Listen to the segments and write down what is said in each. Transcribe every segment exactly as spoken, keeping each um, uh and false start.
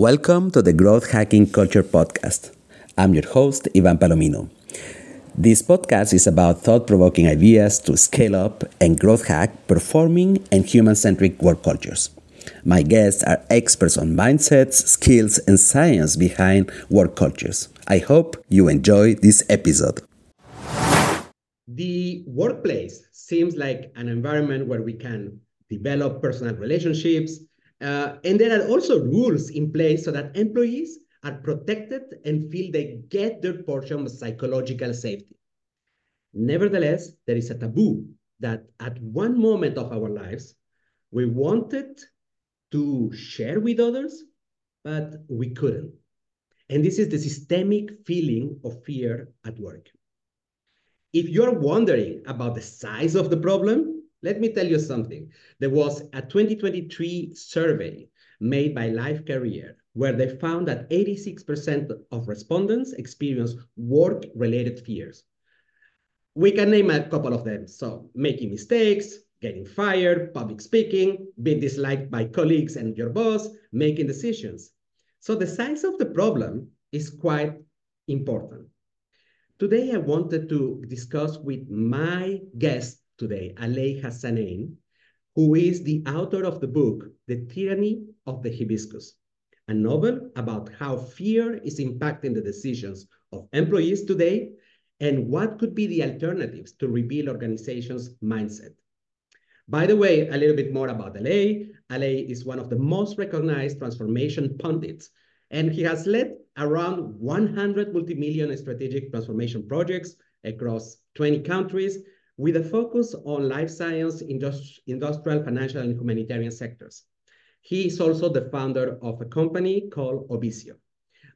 Welcome to the Growth Hacking Culture Podcast. I'm your host, Ivan Palomino. This podcast is about thought-provoking ideas to scale up and growth hack performing and human-centric work cultures. My guests are experts on mindsets, skills, and science behind work cultures. I hope you enjoy this episode. The workplace seems like an environment where we can develop personal relationships, Uh, and there are also rules in place so that employees are protected and feel they get their portion of psychological safety. Nevertheless, there is a taboo that at one moment of our lives, we wanted to share with others, but we couldn't. And this is the systemic feeling of fear at work. If you're wondering about the size of the problem, let me tell you something. There was a twenty twenty-three survey made by Life Career where they found that eighty-six percent of respondents experience work-related fears. We can name a couple of them. So making mistakes, getting fired, public speaking, being disliked by colleagues and your boss, making decisions. So the size of the problem is quite important. Today, I wanted to discuss with my guest today, Alei Hassanein, who is the author of the book, The Tyranny of the Hibiscus, a novel about how fear is impacting the decisions of employees today and what could be the alternatives to rebuild organizations' mindset. By the way, a little bit more about Alei. Alei is one of the most recognized transformation pundits, and he has led around one hundred multi-million strategic transformation projects across twenty countries, with a focus on life science, industri- industrial, financial, and humanitarian sectors. He is also the founder of a company called Obicio.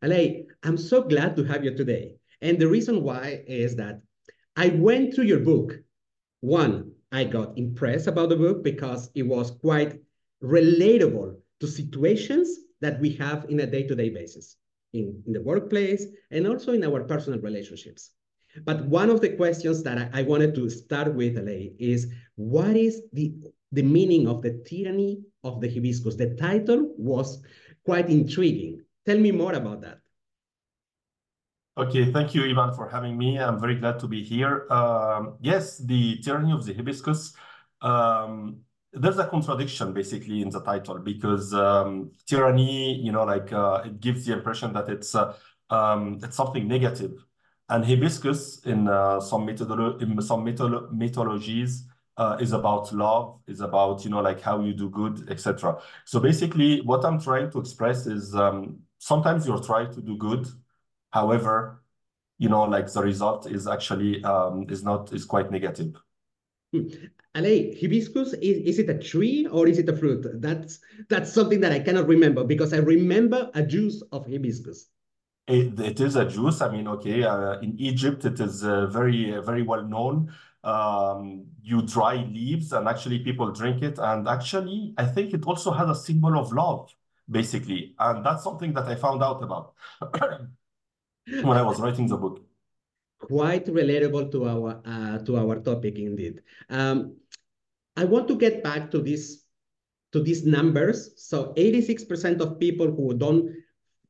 Alei, I'm so glad to have you today. And the reason why is that I went through your book. One, I got impressed about the book because it was quite relatable to situations that we have in a day-to-day basis, in, in the workplace, and also in our personal relationships. But one of the questions that I wanted to start with, Alei, is what is the, the meaning of the tyranny of the hibiscus? The title was quite intriguing. Tell me more about that. Okay, thank you, Ivan, for having me. I'm very glad to be here. Um, yes, the tyranny of the hibiscus. Um, there's a contradiction, basically, in the title, because um, tyranny, you know, like uh, it gives the impression that it's, uh, um, it's something negative. And hibiscus, in uh, some methodolo- in some methodolo- methodologies, uh, is about love, is about, you know, like how you do good, et cetera. So basically, what I'm trying to express is um, sometimes you're trying to do good, however, you know, like the result is actually um, is not is quite negative. Hmm. Alei, hibiscus is is it a tree or is it a fruit? That's that's something that I cannot remember because I remember a juice of hibiscus. It, it is a juice. I mean, okay, uh, in Egypt, it is uh, very, very well known. Um, you dry leaves and actually people drink it. And actually, I think it also has a symbol of love, basically. And that's something that I found out about when I was writing the book. Quite relatable to our uh, to our topic, indeed. Um, I want to get back to this to these numbers. So eighty-six percent of people who don't,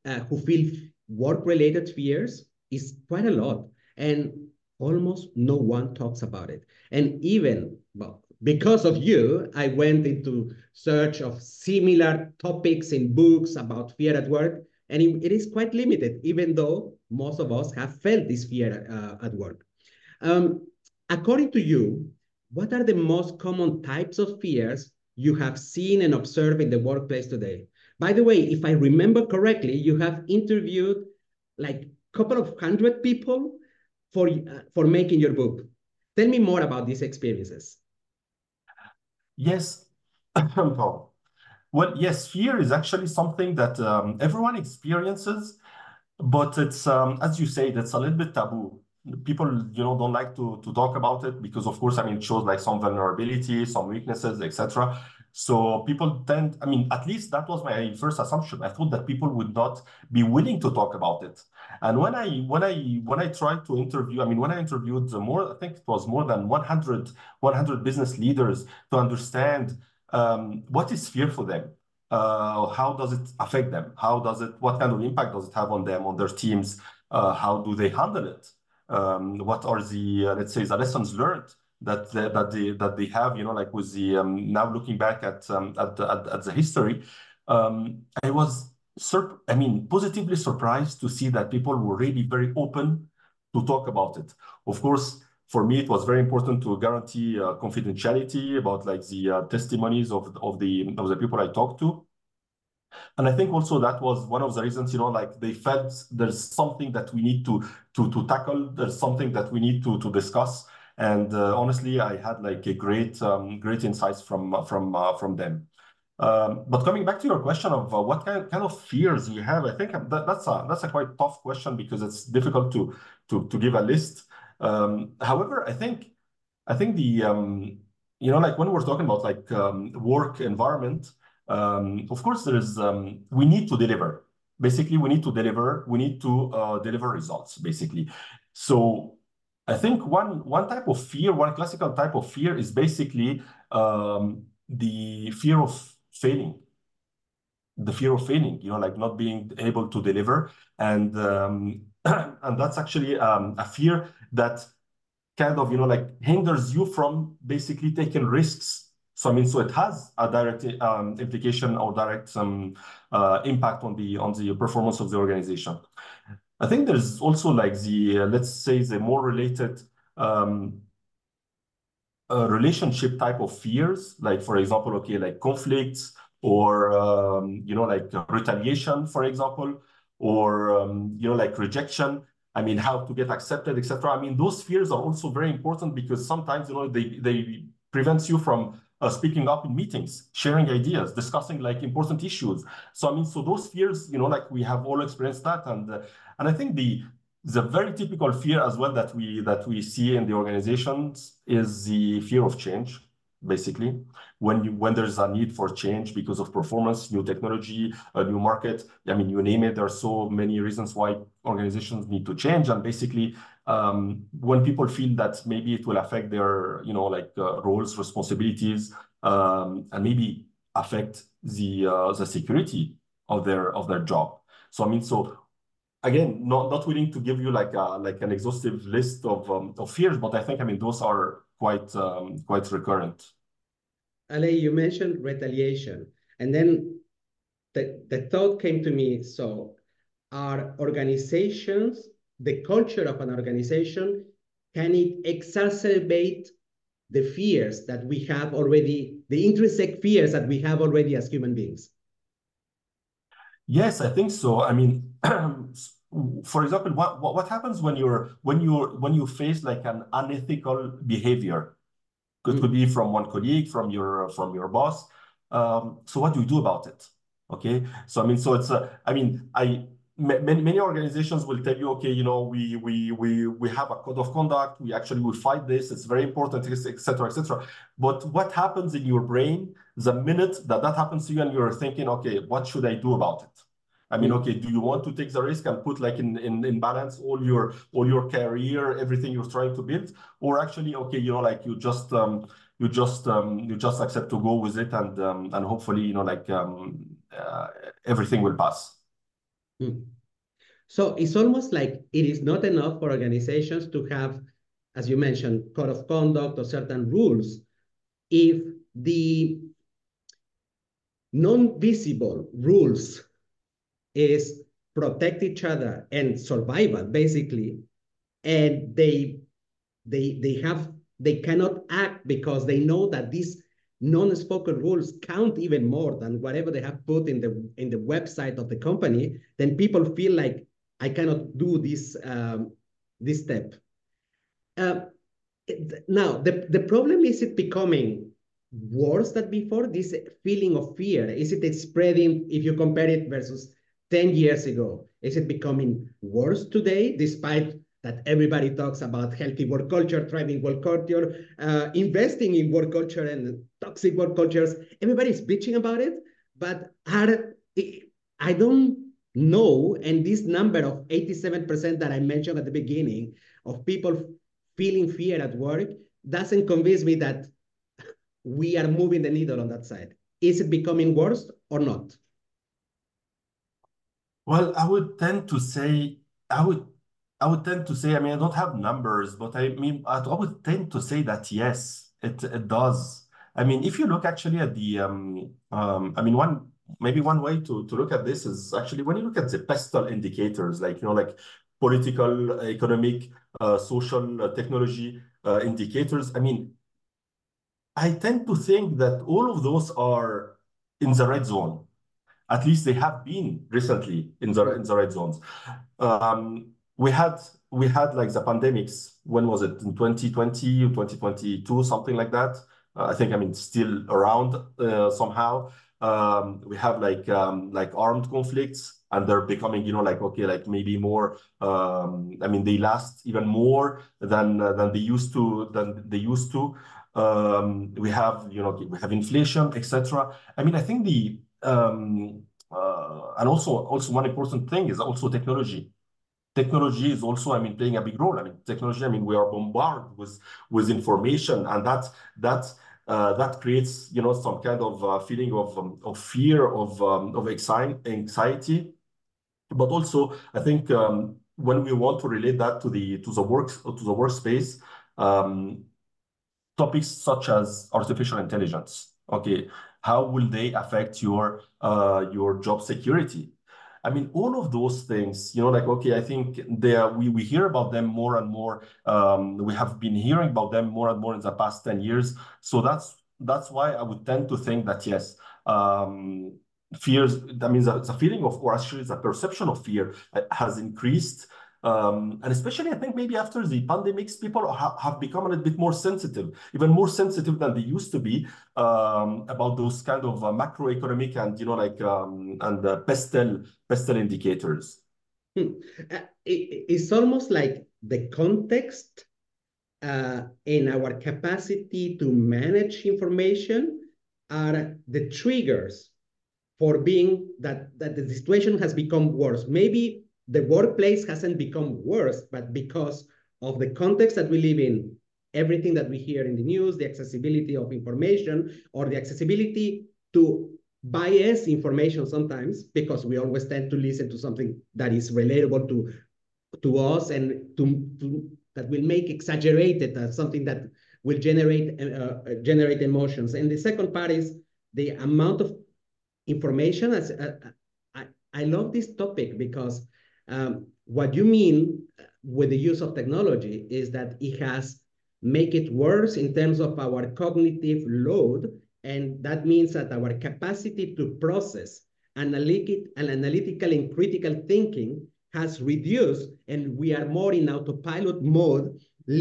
uh, who feel work-related fears is quite a lot, and almost no one talks about it. And even well, because of you, I went into search of similar topics in books about fear at work, and it, it is quite limited, even though most of us have felt this fear uh, at work. Um, according to you, what are the most common types of fears you have seen and observed in the workplace today? By the way, if I remember correctly, you have interviewed like a couple of hundred people for, uh, for making your book. Tell me more about these experiences. Yes. Well, yes, fear is actually something that um, everyone experiences, but it's, um, as you say, that's a little bit taboo. People, you know, don't like to, to talk about it because, of course, I mean, it shows like some vulnerability, some weaknesses, et cetera. So people tend, I mean, at least that was my first assumption. I thought that people would not be willing to talk about it. And when I when I when I tried to interview, I mean, when I interviewed more, I think it was more than one hundred, one hundred business leaders to understand um, what is fear for them. Uh, how does it affect them? How does it, what kind of impact does it have on them, on their teams? Uh, how do they handle it? Um, what are the, uh, let's say, the lessons learned that they, that they, that they have, you know, like with the, um, now looking back at, um, at, at, at the history, um, I was, sur- I mean, positively surprised to see that people were really very open to talk about it. Of course, for me, it was very important to guarantee uh, confidentiality about like the uh, testimonies of, of, the, of the people I talked to. And I think also that was one of the reasons, you know, like they felt there's something that we need to to, to tackle, there's something that we need to, to discuss. And uh, honestly, I had like a great, um, great insights from, from, uh, from them. Um, but coming back to your question of uh, what kind, kind of fears you have, I think that, that's, a, that's a quite tough question because it's difficult to, to, to give a list. Um, however, I think, I think the, um, you know, like when we're talking about like um, work environment, um, of course there is, um, we need to deliver. Basically, we need to deliver, we need to uh, deliver results, basically. So I think one, one type of fear, one classical type of fear is basically um, the fear of failing. The fear of failing, you know, like not being able to deliver. And um, and that's actually um, a fear that kind of, you know, like hinders you from basically taking risks. So, I mean, so it has a direct um, implication or direct um, uh, impact on the on the performance of the organization. I think there's also like the, uh, let's say the more related um, uh, relationship type of fears, like for example, okay, like conflicts or, um, you know, like retaliation, for example, or, um, you know, like rejection. I mean, how to get accepted, et cetera. I mean, those fears are also very important because sometimes, you know, they, they prevent you from uh, speaking up in meetings, sharing ideas, discussing like important issues. So, I mean, so those fears, you know, like we have all experienced that. And, uh, and I think the, the very typical fear as well that we, that we see in the organizations is the fear of change. Basically, when you, when there's a need for change because of performance, new technology, a new market, I mean, you name it, there are so many reasons why organizations need to change. And basically, um, when people feel that maybe it will affect their, you know, like uh, roles, responsibilities, um, and maybe affect the uh, the security of their of their job. So I mean, so again, not not willing to give you like a like an exhaustive list of um, of fears, but I think I mean those are quite um, quite recurrent. Alei, you mentioned retaliation, and then the, the thought came to me, so are organizations, the culture of an organization, can it exacerbate the fears that we have already, the intrinsic fears that we have already as human beings? Yes, I think so. I mean, for example, what, what what happens when you're when you're when you face like an unethical behavior? It mm-hmm. could be from one colleague, from your from your boss. Um, so what do you do about it? Okay. So I mean, so it's a, I mean, I many many organizations will tell you, okay, you know, we we we we have a code of conduct. We actually will fight this. It's very important, et cetera, et cetera. But what happens in your brain the minute that that happens to you, and you're thinking, okay, what should I do about it? I mean, okay, do you want to take the risk and put like in, in, in balance all your all your career, everything you're trying to build, or actually, okay, you know, like you just um, you just um, you just accept to go with it, and um, and hopefully, you know, like um, uh, everything will pass. Mm. So it's almost like it is not enough for organizations to have, as you mentioned, code of conduct or certain rules, if the non-visible rules is protect each other and survival, basically, and they they they have they cannot act because they know that these non-spoken rules count even more than whatever they have put in the in the website of the company. Then people feel like I cannot do this um, this step. Uh, it, now the the problem is it becoming worse than before. This feeling of fear, is it spreading? If you compare it versus ten years ago, is it becoming worse today, despite that everybody talks about healthy work culture, thriving work culture, uh, investing in work culture and toxic work cultures? Everybody's bitching about it, but are, I don't know. And this number of eighty-seven percent that I mentioned at the beginning of people feeling fear at work doesn't convince me that we are moving the needle on that side. is it becoming worse or not? Well, I would tend to say, I would, I would tend to say, I mean, I don't have numbers, but I mean, I would tend to say that yes, it it does. I mean, if you look actually at the, um, um, I mean, one maybe one way to to look at this is actually when you look at the PESTEL indicators, like you know, like political, economic, uh, social, uh, technology uh, indicators. I mean, I tend to think that all of those are in the red zone. At least they have been recently in the in the red zones. Um, We had we had like the pandemics. When was it? In twenty twenty or twenty twenty-two, something like that. Uh, I think I mean still around uh, somehow. Um, we have like um, like armed conflicts, and they're becoming you know like okay like maybe more. Um, I mean they last even more than uh, than they used to than they used to. Um, we have you know we have inflation, et cetera. I mean I think the um, uh, and also also one important thing is also technology. Technology is also, I mean, playing a big role. I mean, technology, I mean, we are bombarded with, with information, and that that uh, that creates, you know, some kind of uh, feeling of um, of fear, of um, of anxiety. But also, I think um, when we want to relate that to the to the work to the workspace, um, topics such as artificial intelligence. Okay, how will they affect your uh, your job security? I mean, all of those things, you know, like, okay, I think they are, we, we hear about them more and more. Um, we have been hearing about them more and more in the past ten years. So that's that's why I would tend to think that, yes, um, fears, that means the, the feeling of, or actually the perception of fear has increased. Um, and especially, I think, maybe after the pandemics, people ha have become a little bit more sensitive, even more sensitive than they used to be um, about those kind of uh, macroeconomic and, you know, like, um, and uh, PESTEL, PESTEL indicators. Hmm. Uh, it, it's almost like the context uh, and our capacity to manage information are the triggers for being that, that the situation has become worse. Maybe the workplace hasn't become worse, but because of the context that we live in, everything that we hear in the news, the accessibility of information, or the accessibility to bias information sometimes, because we always tend to listen to something that is relatable to, to us and to, to that will make exaggerated uh, something that will generate, uh, generate emotions. And the second part is the amount of information. As, uh, I, I love this topic because Um, what you mean with the use of technology is that it has made it worse in terms of our cognitive load, and that means that our capacity to process analytic, analytical and critical thinking has reduced, and we are more in autopilot mode,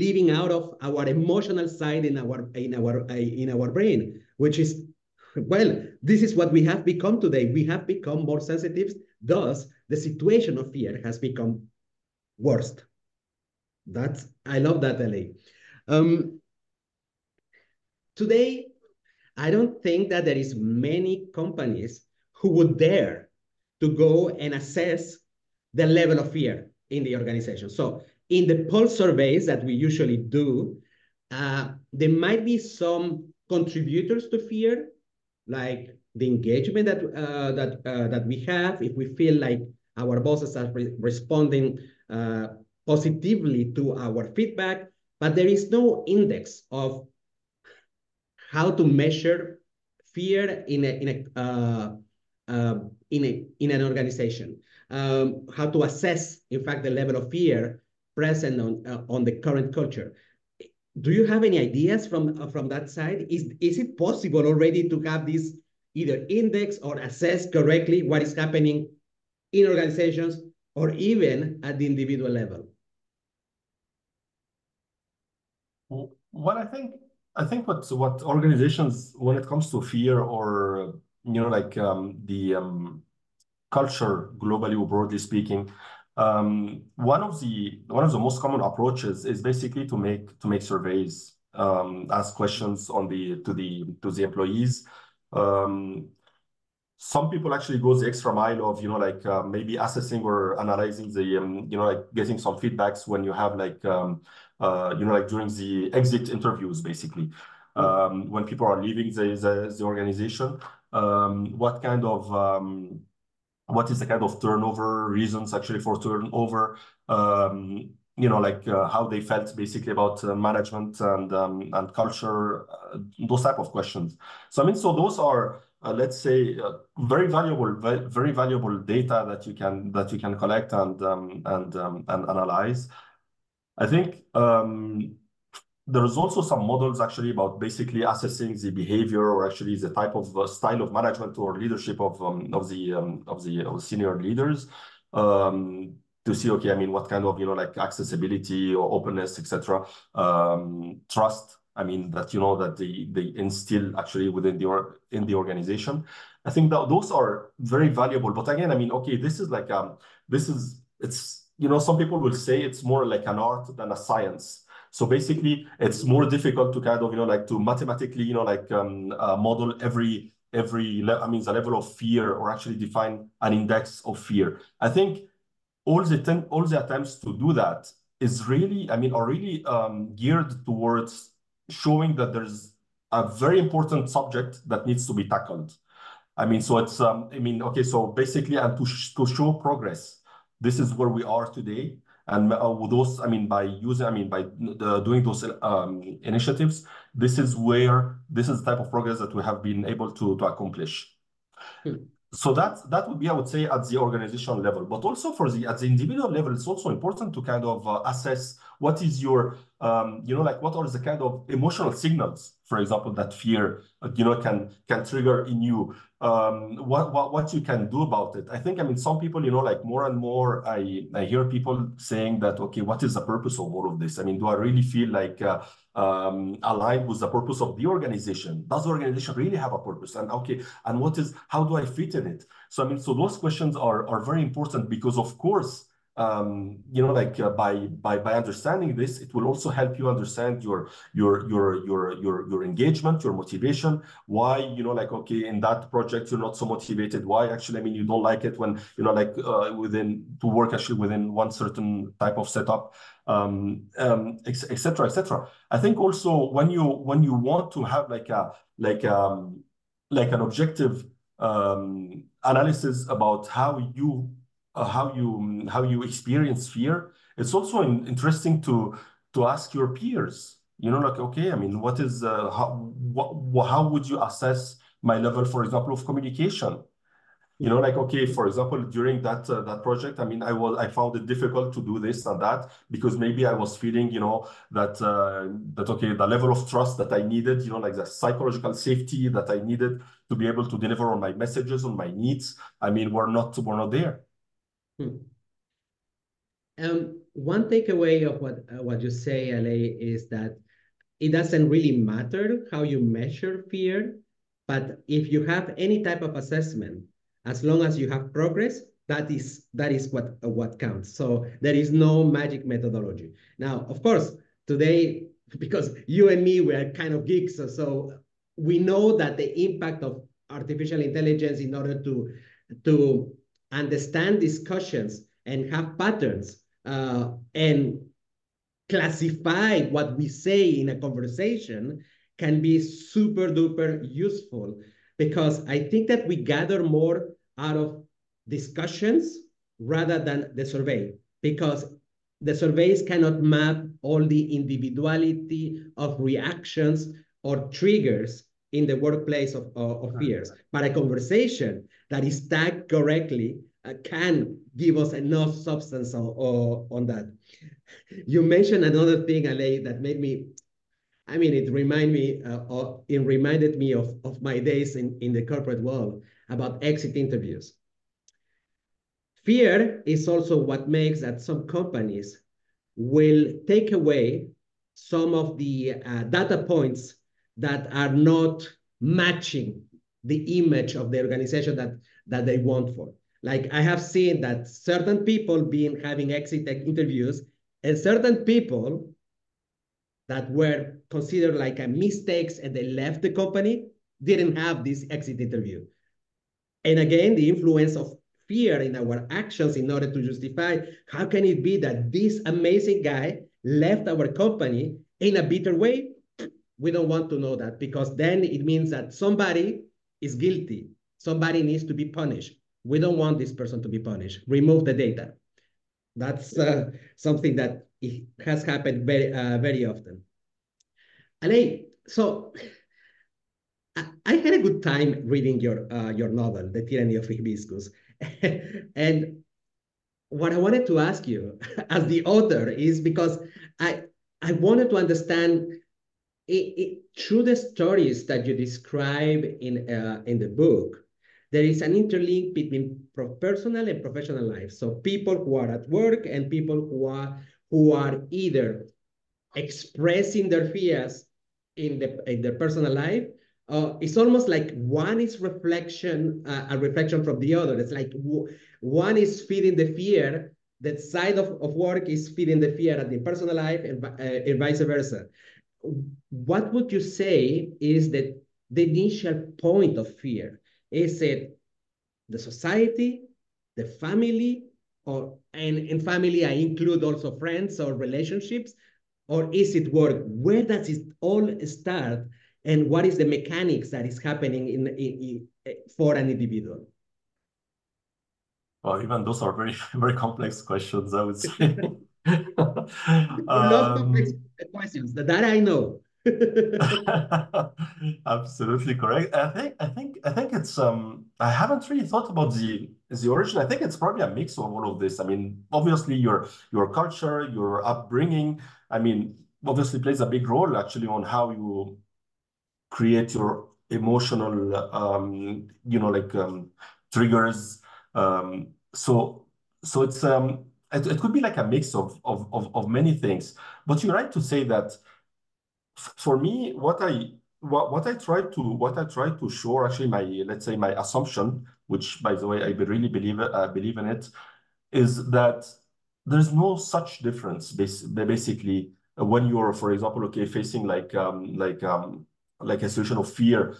leaving out of our emotional side in our in our in our brain, which is, well, this is what we have become today. We have become more sensitive. Thus, the situation of fear has become worse. That's, I love that, Alei. Um, today, I don't think that there is many companies who would dare to go and assess the level of fear in the organization. So in the poll surveys that we usually do, uh, there might be some contributors to fear, like the engagement that uh, that uh, that we have, if we feel like our bosses are re responding uh, positively to our feedback, but there is no index of how to measure fear in a in a uh, uh, in a in an organization. Um, how to assess, in fact, the level of fear present on uh, on the current culture. Do you have any ideas from uh, from that side? Is is it possible already to have this? Either index or assess correctly what is happening in organizations or even at the individual level? Well, I think I think what what organizations, when it comes to fear or you know like um, the um, culture globally or broadly speaking, um, one of the one of the most common approaches is basically to make to make surveys, um, ask questions on the to the to the employees. Um, some people actually go the extra mile of, you know, like uh, maybe assessing or analyzing the, um, you know, like getting some feedbacks when you have like, um, uh, you know, like during the exit interviews, basically, um, when people are leaving the, the, the organization. um, what kind of um, what is the kind of turnover reasons actually for turnover, um, you know, like uh, how they felt basically about uh, management and um, and culture, uh, those type of questions. So I mean, so those are uh, let's say uh, very valuable, very, very valuable data that you can that you can collect and um, and um, and analyze. I think um, there is also some models actually about basically assessing the behavior or actually the type of uh, style of management or leadership of um, of the um, of the of senior leaders. Um, To see, okay, I mean, what kind of, you know, like accessibility or openness, et cetera, um, trust. I mean, that you know that they they instill actually within the or, in the organization. I think that those are very valuable. But again, I mean, okay, this is like um, this is it's you know, some people will say it's more like an art than a science. So basically, it's more difficult to kind of you know like to mathematically you know like um, uh, model every every I mean the level of fear or actually define an index of fear. I think. All the all the attempts to do that is really, I mean, are really um, geared towards showing that there's a very important subject that needs to be tackled. I mean, so it's, um, I mean, okay, so basically, and to sh to show progress, this is where we are today, and uh, with those, I mean, by using, I mean, by uh, doing those um, initiatives, this is where this is the type of progress that we have been able to to accomplish. Hmm. So that, that would be, I would say, at the organizational level, but also for the, at the individual level, it's also important to kind of uh, assess what is your, um, you know, like what are the kind of emotional signals, for example, that fear, you know, can, can trigger in you, um, what, what, what you can do about it. I think, I mean, some people, you know, like more and more, I, I hear people saying that, okay, what is the purpose of all of this? I mean, do I really feel like, uh, Um, aligned with the purpose of the organization? Does the organization really have a purpose? And okay, and what is, how do I fit in it? So I mean, so those questions are, are very important because of course, um, you know, like uh, by, by, by understanding this, it will also help you understand your, your, your, your, your, your engagement, your motivation, why, you know, like, okay, in that project, you're not so motivated. Why actually, I mean, you don't like it when, you know, like uh, within, to work actually within one certain type of setup. Um, um, et cetera, et cetera. I think also when you when you want to have like a like um like an objective um, analysis about how you uh, how you how you experience fear, it's also in, interesting to to ask your peers. You know, like okay, I mean, what is uh, how what, how would you assess my level, for example, of communication? You know, like, okay, for example, during that uh, that project, I mean, I was I found it difficult to do this and that because maybe I was feeling, you know, that, uh, that okay, the level of trust that I needed, you know, like the psychological safety that I needed to be able to deliver on my messages, on my needs, I mean, we're not, we're not there. Hmm. Um, one takeaway of what, uh, what you say, Alei, is that it doesn't really matter how you measure fear, but if you have any type of assessment, as long as you have progress, that is that is what uh, what counts. So there is no magic methodology. Now, of course, today, because you and me, we are kind of geeks, so, so we know that the impact of artificial intelligence in order to, to understand discussions and have patterns uh, and classify what we say in a conversation can be super duper useful. Because I think that we gather more out of discussions rather than the survey, because the surveys cannot map all the individuality of reactions or triggers in the workplace of, of, of fears. But a conversation that is tagged correctly uh, can give us enough substance on, on, on that. You mentioned another thing, Alei, that made me I mean, it remind me, uh, uh, it reminded me of, of my days in, in the corporate world about exit interviews. Fear is also what makes that some companies will take away some of the uh, data points that are not matching the image of the organization that, that they want for. Like I have seen that certain people been having exit interviews and certain people that were considered like a mistakes and they left the company, didn't have this exit interview. And again, the influence of fear in our actions in order to justify, how can it be that this amazing guy left our company in a bitter way? We don't want to know that because then it means that somebody is guilty. Somebody needs to be punished. We don't want this person to be punished. Remove the data. That's uh, something that it has happened very, uh, very often. Alei, so I, I had a good time reading your, uh, your novel, The Tyranny of the Hibiscus. And what I wanted to ask you as the author is because I, I wanted to understand it, it, through the stories that you describe in, uh, in the book, there is an interlink between personal and professional life. So people who are at work and people who are who are either expressing their fears in the in their personal life, uh, it's almost like one is reflection, uh, a reflection from the other. It's like one is feeding the fear. That side of, of work is feeding the fear at the personal life, and, uh, and vice versa. What would you say is that the initial point of fear? Is it the society, the family, or and in family I include also friends or relationships, or is it work? Where does it all start, and what is the mechanics that is happening in, in, in for an individual? Well, even those are very very complex questions, I would say. um, Not complex questions. That I know. Absolutely correct. I think I think I think it's um I haven't really thought about the the origin. I think it's probably a mix of all of this. I mean, obviously your your culture, your upbringing, I mean, obviously plays a big role actually on how you create your emotional um you know like um triggers. Um so so it's um it, it could be like a mix of of of, of many things. But you're right to say that. For me, what I what, what I try to what I try to show actually my let's say my assumption, which by the way I really believe I believe in it, is that there's no such difference. Basically, when you're, for example, okay, facing like um, like um, like a situation of fear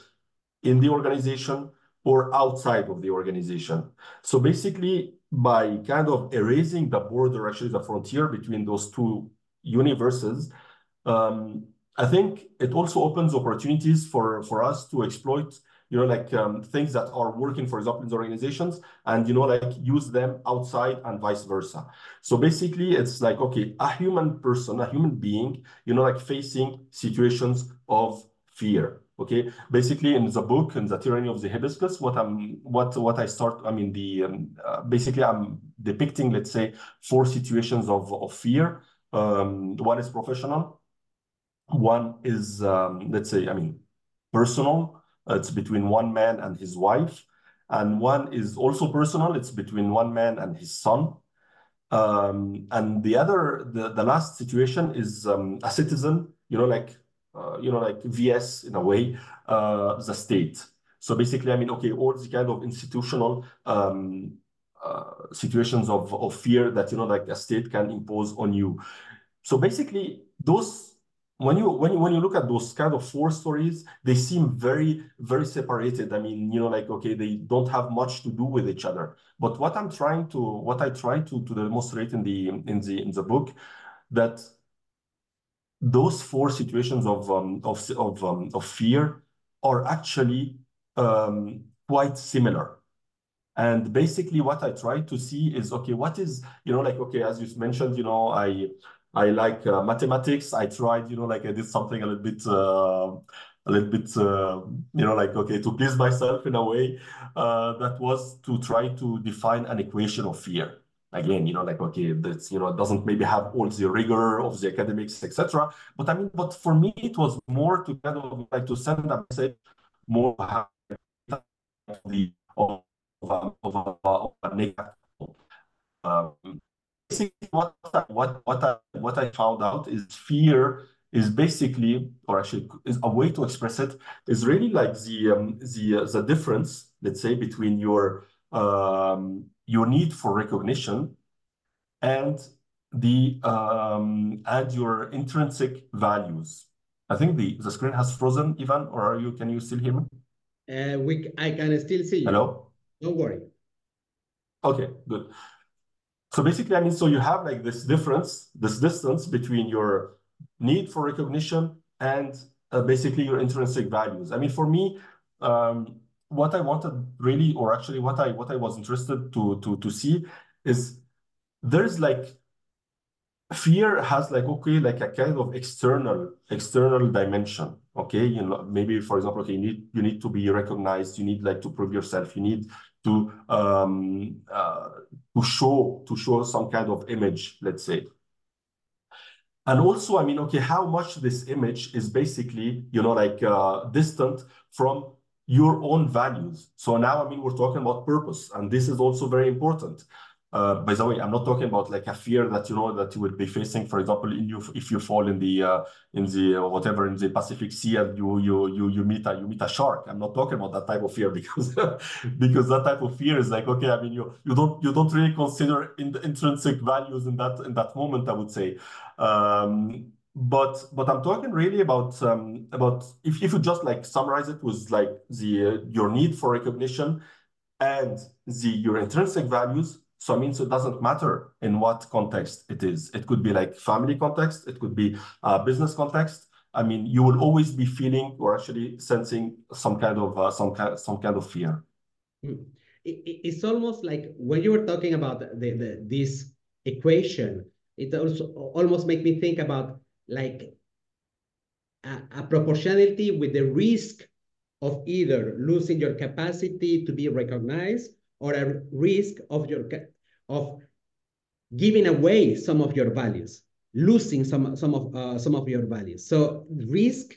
in the organization or outside of the organization. So basically, by kind of erasing the border, actually the frontier between those two universes. Um, I think it also opens opportunities for, for us to exploit, you know, like um, things that are working, for example, in the organizations and, you know, like use them outside and vice versa. So basically it's like, okay, a human person, a human being, you know, like facing situations of fear. Okay, basically in the book, in The Tyranny of the Hibiscus, what I'm, what, what I start, I mean, the, um, uh, basically I'm depicting, let's say, four situations of, of fear. Um, one is professional. One is, um, let's say, I mean, personal. It's between one man and his wife. And one is also personal. It's between one man and his son. Um, and the other, the, the last situation is um, a citizen, you know, like, uh, you know, like V S in a way, uh, the state. So basically, I mean, okay, all the kind of institutional um, uh, situations of, of fear that, you know, like a state can impose on you. So basically, those... When you, when you when you look at those kind of four stories, they seem very, very separated. I mean, you know, like, okay, they don't have much to do with each other. But what I'm trying to, what I try to, to demonstrate in the, in the, in the book, that those four situations of, um, of, of, um, of fear are actually um, quite similar. And basically what I try to see is, okay, what is, you know, like, okay, as you mentioned, you know, I, I like uh, mathematics. I tried, you know, like I did something a little bit, uh, a little bit, uh, you know, like, okay, to please myself in a way, uh, that was to try to define an equation of fear. Again, you know, like, okay, that's, you know, it doesn't maybe have all the rigor of the academics, et cetera. But I mean, but for me, it was more to kind of like to send a message more of the, of, of, of, of a negative. Um, Basically, what what what I what I found out is fear is basically, or actually, is a way to express it is really like the um, the uh, the difference, let's say, between your um, your need for recognition and the um, and your intrinsic values. I think the the screen has frozen, Ivan, or are you? Can you still hear me? Uh, we I can still see you. Hello. Don't worry. Okay. Good. So basically, I mean, so you have like this difference, this distance between your need for recognition and uh, basically your intrinsic values. I mean, for me, um, what I wanted really, or actually what I what I was interested to to to see is there's like fear has like, okay, like a kind of external external dimension. Okay, you know, maybe for example, okay, you need you need to be recognized, you need like to prove yourself, you need to um uh, to show to show some kind of image, let's say. And also, I mean, okay, how much this image is basically, you know, like uh, distant from your own values. So now, I mean, we're talking about purpose, and this is also very important. Uh, by the way, I'm not talking about like a fear that, you know, that you would be facing, for example, in you, if you fall in the uh, in the uh, whatever in the Pacific Sea and you you you you meet a you meet a shark. I'm not talking about that type of fear, because because that type of fear is like, okay, I mean, you you don't you don't really consider in the intrinsic values in that in that moment, I would say. Um, but but I'm talking really about um, about if if you just like summarize it with like the uh, your need for recognition and the your intrinsic values. So I mean, so it doesn't matter in what context it is. It could be like family context, it could be uh, business context. I mean, you will always be feeling or actually sensing some kind of uh, some kind some kind of fear. It's almost like when you were talking about the, the this equation, it also almost made me think about like a, a proportionality with the risk of either losing your capacity to be recognized or a risk of your of giving away some of your values, losing some some of uh, some of your values. So risk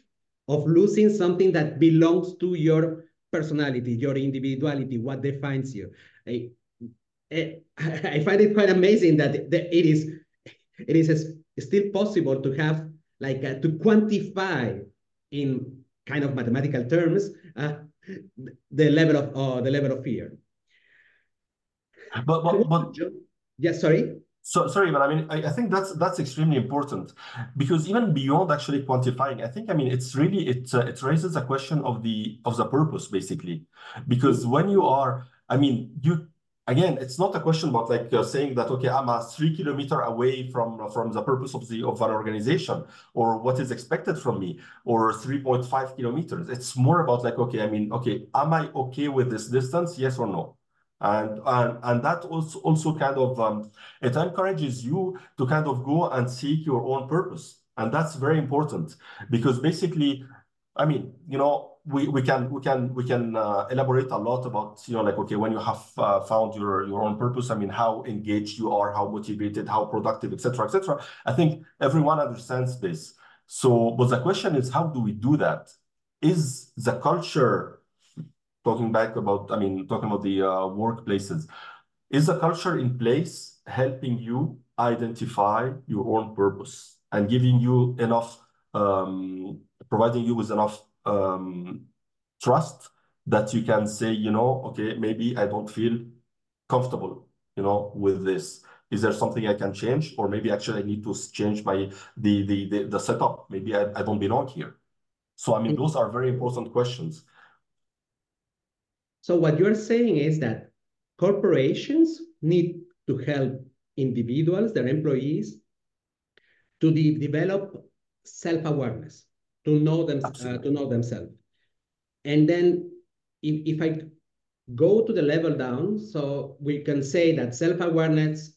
of losing something that belongs to your personality, your individuality, what defines you. I, I, I find it quite amazing that it is it is still possible to have like uh, to quantify in kind of mathematical terms uh, the level of uh, the level of fear. But, but, but yeah, sorry. So sorry, but I mean, I, I think that's that's extremely important, because even beyond actually quantifying, I think I mean it's really it uh, it raises a question of the of the purpose basically, because when you are, I mean, you again, it's not a question about like uh, saying that okay, I'm a three kilometer away from from the purpose of the of an organization or what is expected from me or three point five kilometers. It's more about like okay, I mean, okay, am I okay with this distance? Yes or no. And, and and that also also kind of um, it encourages you to kind of go and seek your own purpose, and that's very important, because basically, I mean, you know, we we can we can we can uh, elaborate a lot about, you know, like okay, when you have uh, found your your own purpose, I mean, how engaged you are, how motivated, how productive, et cetera, et cetera. I think everyone understands this. So, but the question is, how do we do that? Is the culture talking back about, I mean, talking about the uh, workplaces, is the culture in place helping you identify your own purpose and giving you enough, um, providing you with enough um, trust that you can say, you know, okay, maybe I don't feel comfortable, you know, with this. Is there something I can change? Or maybe actually I need to change my the the the, the setup. Maybe I, I don't belong here. So, I mean, those are very important questions. So what you're saying is that corporations need to help individuals, their employees, to de develop self-awareness, to know them, uh, to know themselves. And then if, if I go to the level down, so we can say that self-awareness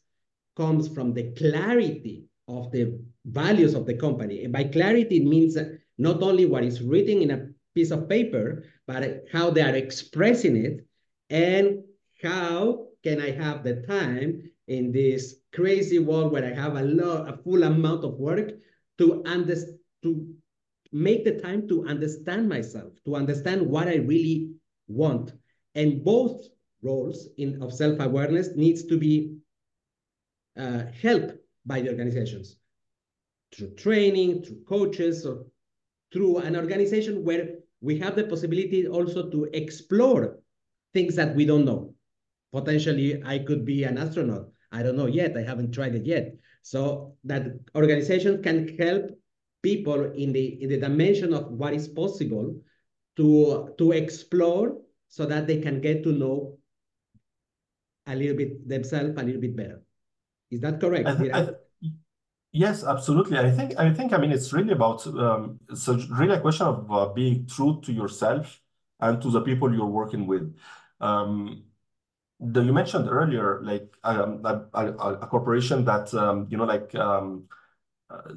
comes from the clarity of the values of the company. And by clarity, it means not only what is written in a piece of paper, but how they are expressing it, and how can I have the time in this crazy world where I have a lot, a full amount of work to under, to make the time to understand myself, to understand what I really want. And both roles in of self-awareness needs to be uh, helped by the organizations through training, through coaches, or through an organization where we have the possibility also to explore things that we don't know. Potentially, I could be an astronaut. I don't know yet. I haven't tried it yet. So that organization can help people in the, in the dimension of what is possible to, to explore, so that they can get to know a little bit themselves a little bit better. Is that correct? I, Yes, absolutely. I think, I think, I mean, it's really about, um, it's a, really a question of uh, being true to yourself and to the people you're working with. Um, the, you mentioned earlier, like um, a, a, a corporation that, um, you know, like um, uh,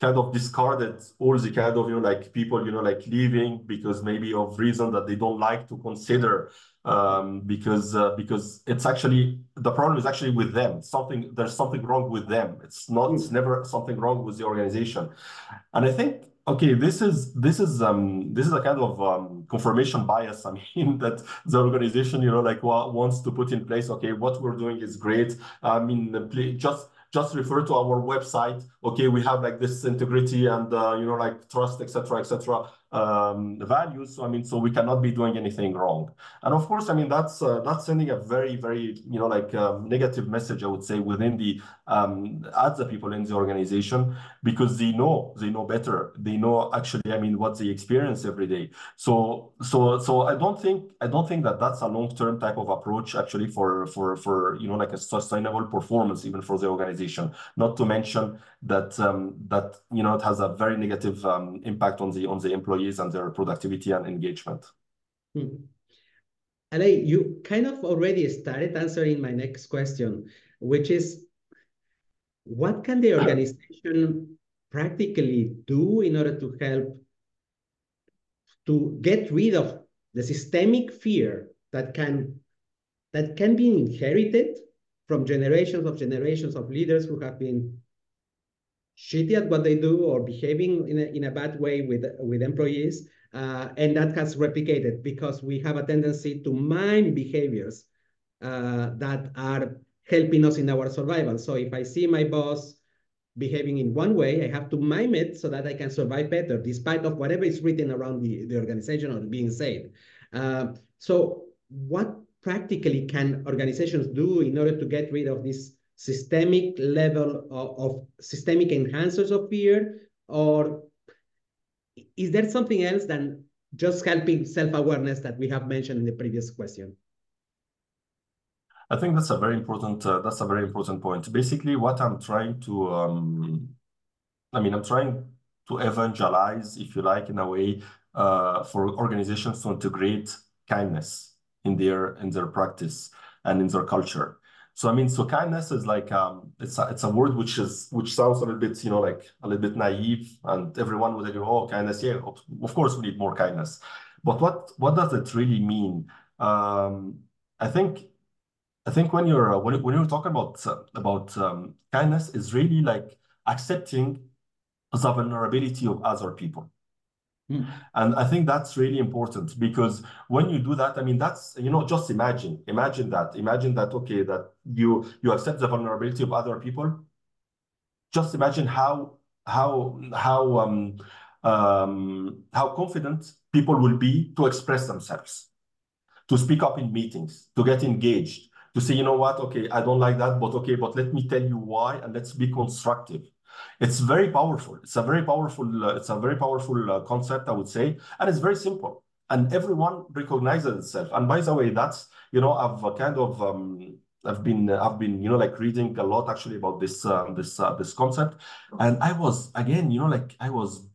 kind of discarded all the kind of, you know, like people, you know, like leaving because maybe of reason that they don't like to consider, um, because uh, because it's actually, the problem is actually with them. Something, there's something wrong with them. It's not, it's never something wrong with the organization. And I think, okay, this is this is um this is a kind of um, confirmation bias. I mean, that the organization, you know, like wants to put in place, okay, what we're doing is great. I mean, just just refer to our website. Okay, we have like this integrity and uh, you know, like trust, et cetera, et cetera, um, values. So I mean, so we cannot be doing anything wrong. And of course, I mean, that's uh, that's sending a very, very, you know, like um, negative message, I would say, within the um, at the people in the organization, because they know they know better. They know actually, I mean, what they experience every day. So so so I don't think I don't think that that's a long-term type of approach actually for for for you know, like a sustainable performance even for the organization. Not to mention that um, that you know, it has a very negative um, impact on the on the employees and their productivity and engagement. Hmm. Alei, you kind of already started answering my next question, which is, what can the organization practically do in order to help to get rid of the systemic fear that can that can be inherited from generations of generations of leaders who have been shitty at what they do or behaving in a, in a bad way with, with employees, uh, and that has replicated because we have a tendency to mime behaviors uh, that are helping us in our survival. So if I see my boss behaving in one way, I have to mime it so that I can survive better, despite of whatever is written around the, the organization or being said. Uh, so what practically can organizations do in order to get rid of this systemic level of, of systemic enhancers of fear? Or is there something else than just helping self-awareness that we have mentioned in the previous question? I think that's a very important uh, that's a very important point. Basically, what I'm trying to um, I mean, I'm trying to evangelize, if you like, in a way, uh, for organizations to integrate kindness in their in their practice and in their culture. So I mean, so kindness is like um, it's a, it's a word which is which sounds a little bit, you know, like a little bit naive, and everyone would agree, oh, kindness, yeah, of course we need more kindness. But what what does it really mean? Um, I think I think when you're when when you're talking about uh, about um, kindness, is really like accepting the vulnerability of other people. Mm. And I think that's really important, because when you do that, I mean, that's, you know, just imagine, imagine that, imagine that, okay, that you, you accept the vulnerability of other people. Just imagine how, how, how, um, um, how confident people will be to express themselves, to speak up in meetings, to get engaged, to say, you know what, okay, I don't like that, but okay, but let me tell you why, and let's be constructive. It's very powerful. It's a very powerful. Uh, it's a very powerful uh, concept, I would say, and it's very simple. And everyone recognizes itself. And by the way, that's, you know, I've kind of um, I've been I've been you know, like reading a lot actually about this um, this uh, this concept, and I was again you know like I was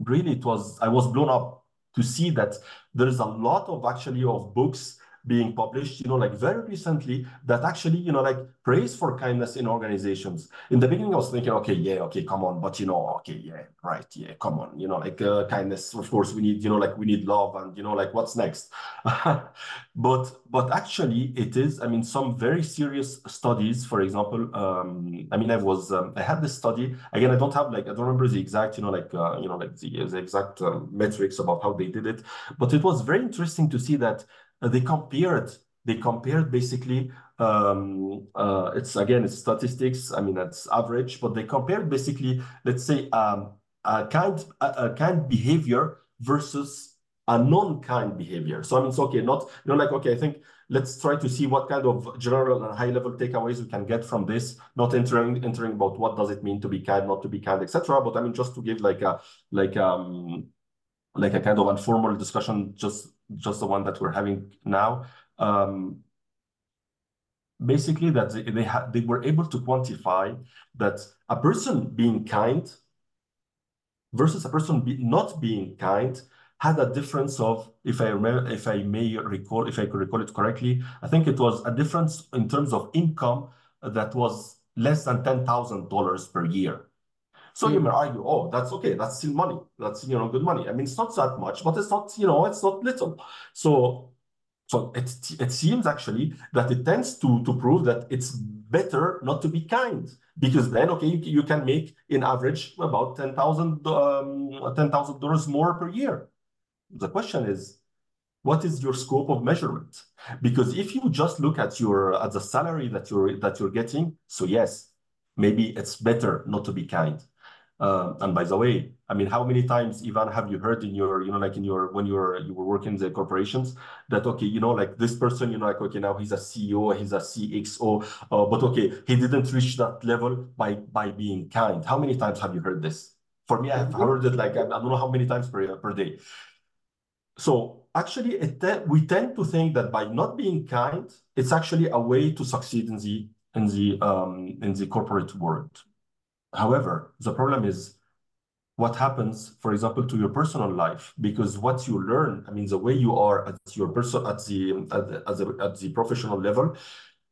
really it was I was blown up to see that there is a lot of actually of books being published, you know, like very recently, that actually, you know, like praise for kindness in organizations. In the beginning, I was thinking, okay, yeah, okay, come on, but you know, okay, yeah, right, yeah, come on, you know, like uh, kindness, of course, we need, you know, like we need love, and you know, like what's next? but but actually, it is. I mean, some very serious studies. For example, um, I mean, I was um, I had this study again. I don't have like I don't remember the exact, you know, like uh, you know, like the, the exact uh, metrics about how they did it, but it was very interesting to see that. They compared, they compared basically, um, uh, it's again, it's statistics, I mean, that's average, but they compared basically, let's say, um, a, kind, a, a kind behavior versus a non-kind behavior. So I mean, it's okay, not, you know, like, okay, I think, let's try to see what kind of general and high-level takeaways we can get from this, not entering entering about what does it mean to be kind, not to be kind, et cetera. But I mean, just to give like a, like, um, like a kind of informal discussion, just just the one that we're having now. Um, basically, that they they, ha they were able to quantify that a person being kind versus a person be not being kind had a difference of, if I remember, if I may recall, if I could recall it correctly, I think it was a difference in terms of income that was less than ten thousand dollars per year. So mm. you may argue, oh, that's okay, that's still money, that's, you know, good money. I mean, it's not that much, but it's not, you know, it's not little. So, so it it seems actually that it tends to to prove that it's better not to be kind, because then, okay, you, you can make in average about ten thousand dollars um, ten thousand dollars more per year. The question is, what is your scope of measurement? Because if you just look at your at the salary that you're that you're getting, so yes, maybe it's better not to be kind. Uh, and by the way, I mean, how many times, Ivan, have you heard in your, you know, like in your, when you were you were working in the corporations, that okay, you know, like this person, you know, like okay, now he's a C E O, he's a C X O, uh, but okay, he didn't reach that level by by being kind. How many times have you heard this? For me, I've heard it like I don't know how many times per per day. So actually, it te we tend to think that by not being kind, it's actually a way to succeed in the in the um, in the corporate world. However, the problem is what happens, for example, to your personal life, because what you learn, I mean, the way you are at your person at the at the, at the at the professional level,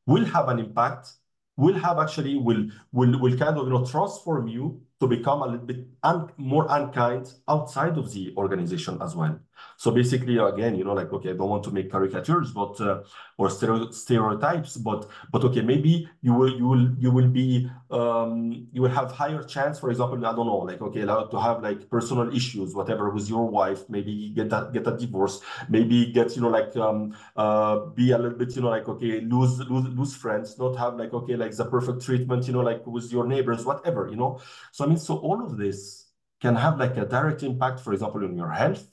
will have an impact. Will have actually will will will kind of, you know, transform you to become a little bit un more unkind outside of the organization as well. So basically, again, you know, like, okay, I don't want to make caricatures, but uh, or stereotypes, but but okay, maybe you will you will you will be um, you will have higher chance, for example, I don't know, like okay, to have like personal issues, whatever, with your wife, maybe get that get a divorce, maybe get, you know, like um, uh, be a little bit, you know, like okay, lose lose lose friends, not have like okay, like the perfect treatment, you know, like with your neighbors, whatever, you know. So I mean, so all of this can have like a direct impact, for example, on your health.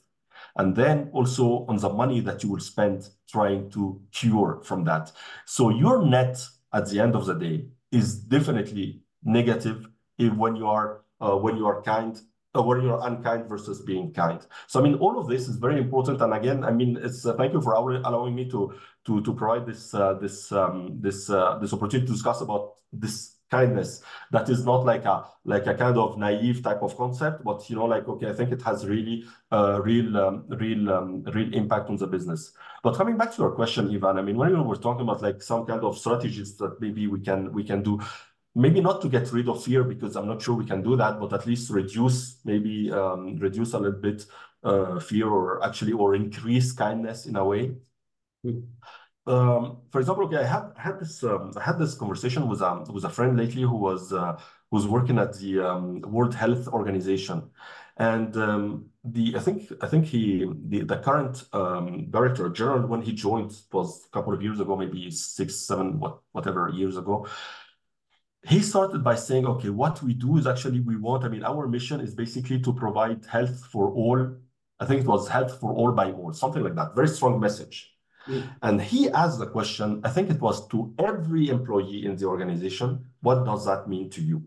And then also on the money that you will spend trying to cure from that. So your net at the end of the day is definitely negative if when you are uh, when you are kind, or when you are unkind versus being kind. So I mean, all of this is very important. And again, I mean, it's uh, thank you for our, allowing me to to to provide this uh, this um, this uh, this opportunity to discuss about this kindness. That is not like a like a kind of naive type of concept, but you know, like okay, I think it has really uh, real um, real um, real impact on the business. But coming back to your question, Ivan, I mean, when we were talking about like some kind of strategies that maybe we can we can do, maybe not to get rid of fear, because I'm not sure we can do that, but at least reduce maybe um, reduce a little bit uh, fear, or actually or increase kindness in a way. Mm. Um, for example, okay, I had had this um, I had this conversation with um with a friend lately who was uh, who was working at the um, World Health Organization, and um, the I think I think he the the current um, director general, when he joined, was a couple of years ago, maybe six seven what whatever years ago. He started by saying, okay, what we do is actually we want I mean our mission is basically to provide health for all. I think it was health for all by all, something like that. Very strong message. And he asked the question, I think it was to every employee in the organization, what does that mean to you?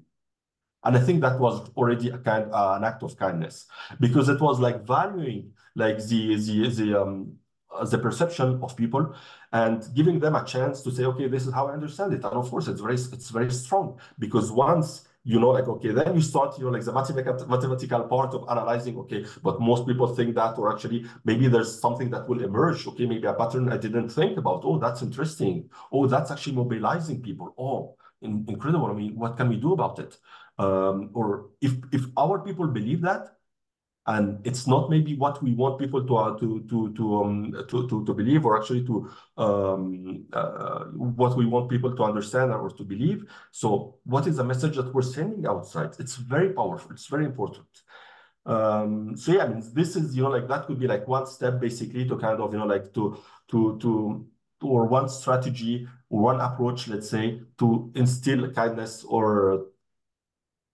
And I think that was already a kind, uh, an act of kindness, because it was like valuing like the, the, the, um, the perception of people and giving them a chance to say, okay, this is how I understand it. And of course, it's very, it's very strong, because once you know, like, okay, then you start, you know, like the mathematical, mathematical part of analyzing, okay, but most people think that, or actually, maybe there's something that will emerge, okay, maybe a pattern I didn't think about, oh, that's interesting, oh, that's actually mobilizing people, oh, in, incredible, I mean, what can we do about it? Um, or if, if our people believe that, and it's not maybe what we want people to uh, to to to, um, to to to believe, or actually to um, uh, what we want people to understand or to believe. So, what is the message that we're sending outside? It's very powerful. It's very important. Um, so yeah, I mean, this is, you know, like that could be like one step basically to kind of, you know, like to to to or one strategy or one approach, let's say, to instill kindness or.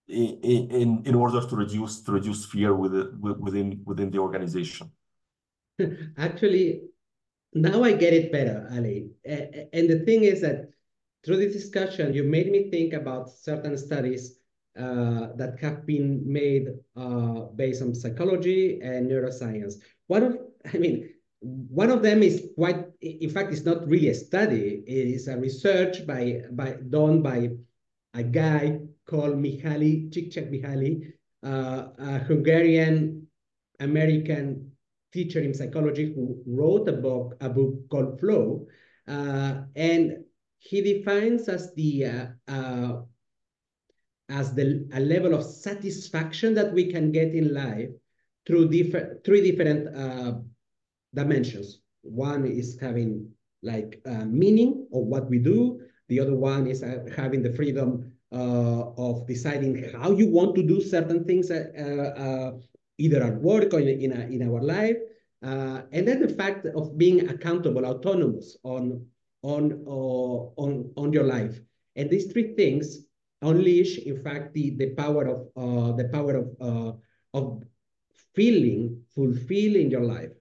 In, in in order to reduce to reduce fear within within within the organization. Actually, now I get it better, Alei. And the thing is that through this discussion, you made me think about certain studies uh, that have been made uh, based on psychology and neuroscience. One of, I mean, one of them is quite. In fact, it's not really a study. It is a research by by done by a guy called Mihali Csikszentmihalyi, uh, a Hungarian-American teacher in psychology who wrote a book, a book called Flow, uh, and he defines as the uh, uh, as the a level of satisfaction that we can get in life through different three different uh, dimensions. One is having like uh, meaning of what we do. The other one is uh, having the freedom uh, of deciding how you want to do certain things, uh, uh, either at work or in in, a, in our life. Uh, and then the fact of being accountable, autonomous on on uh, on on your life. And these three things unleash, in fact, the the power of uh, the power of uh, of feeling fulfilled in your life.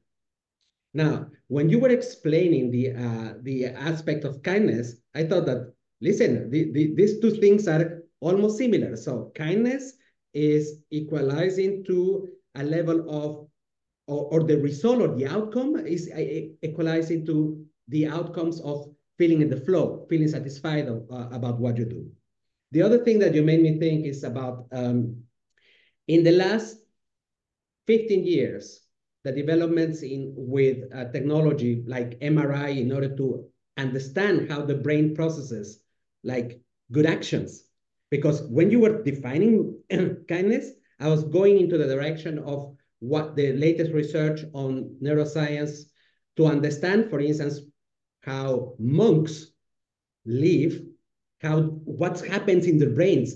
Now, when you were explaining the uh, the aspect of kindness, I thought that, listen, the, the, these two things are almost similar. So kindness is equalizing to a level of, or, or the result or the outcome is equalizing to the outcomes of feeling in the flow, feeling satisfied of, uh, about what you do. The other thing that you made me think is about, um, in the last fifteen years, the developments in with uh, technology like M R I in order to understand how the brain processes like good actions. Because when you were defining kindness, I was going into the direction of what the latest research on neuroscience to understand, for instance, how monks live, how what happens in their brains,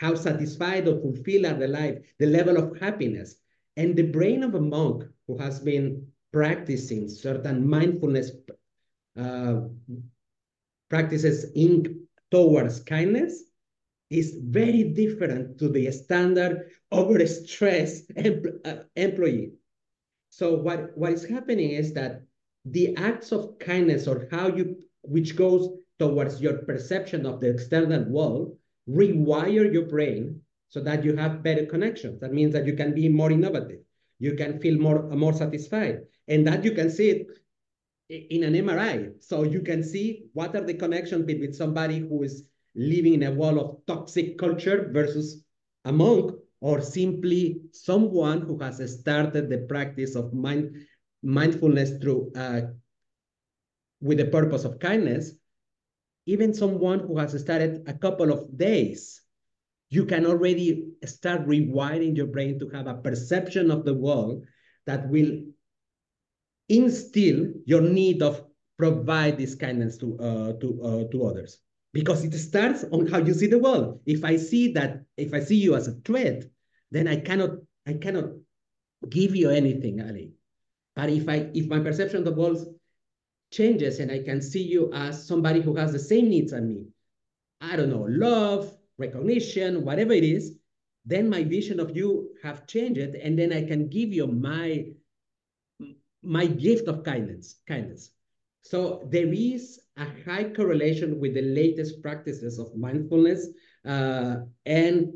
how satisfied or fulfilled are their life, the level of happiness. And the brain of a monk who has been practicing certain mindfulness uh, practices in towards kindness is very different to the standard overstressed empl uh, employee. So what, what is happening is that the acts of kindness, or how you, which goes towards your perception of the external world, rewire your brain so that you have better connections. That means that you can be more innovative. You can feel more, more satisfied. And that you can see it in an M R I. So you can see what are the connections between somebody who is living in a world of toxic culture versus a monk, or simply someone who has started the practice of mind, mindfulness through uh, with the purpose of kindness. Even someone who has started a couple of days, you can already start rewiring your brain to have a perception of the world that will instill your need of provide this kindness to, uh, to, uh, to others. Because it starts on how you see the world. If I see that, if I see you as a threat, then I cannot, I cannot give you anything, Alei. But if I, if my perception of the world changes and I can see you as somebody who has the same needs as me, I don't know, love, recognition, whatever it is, then my vision of you have changed, and then I can give you my, my gift of kindness, kindness. So there is a high correlation with the latest practices of mindfulness uh, and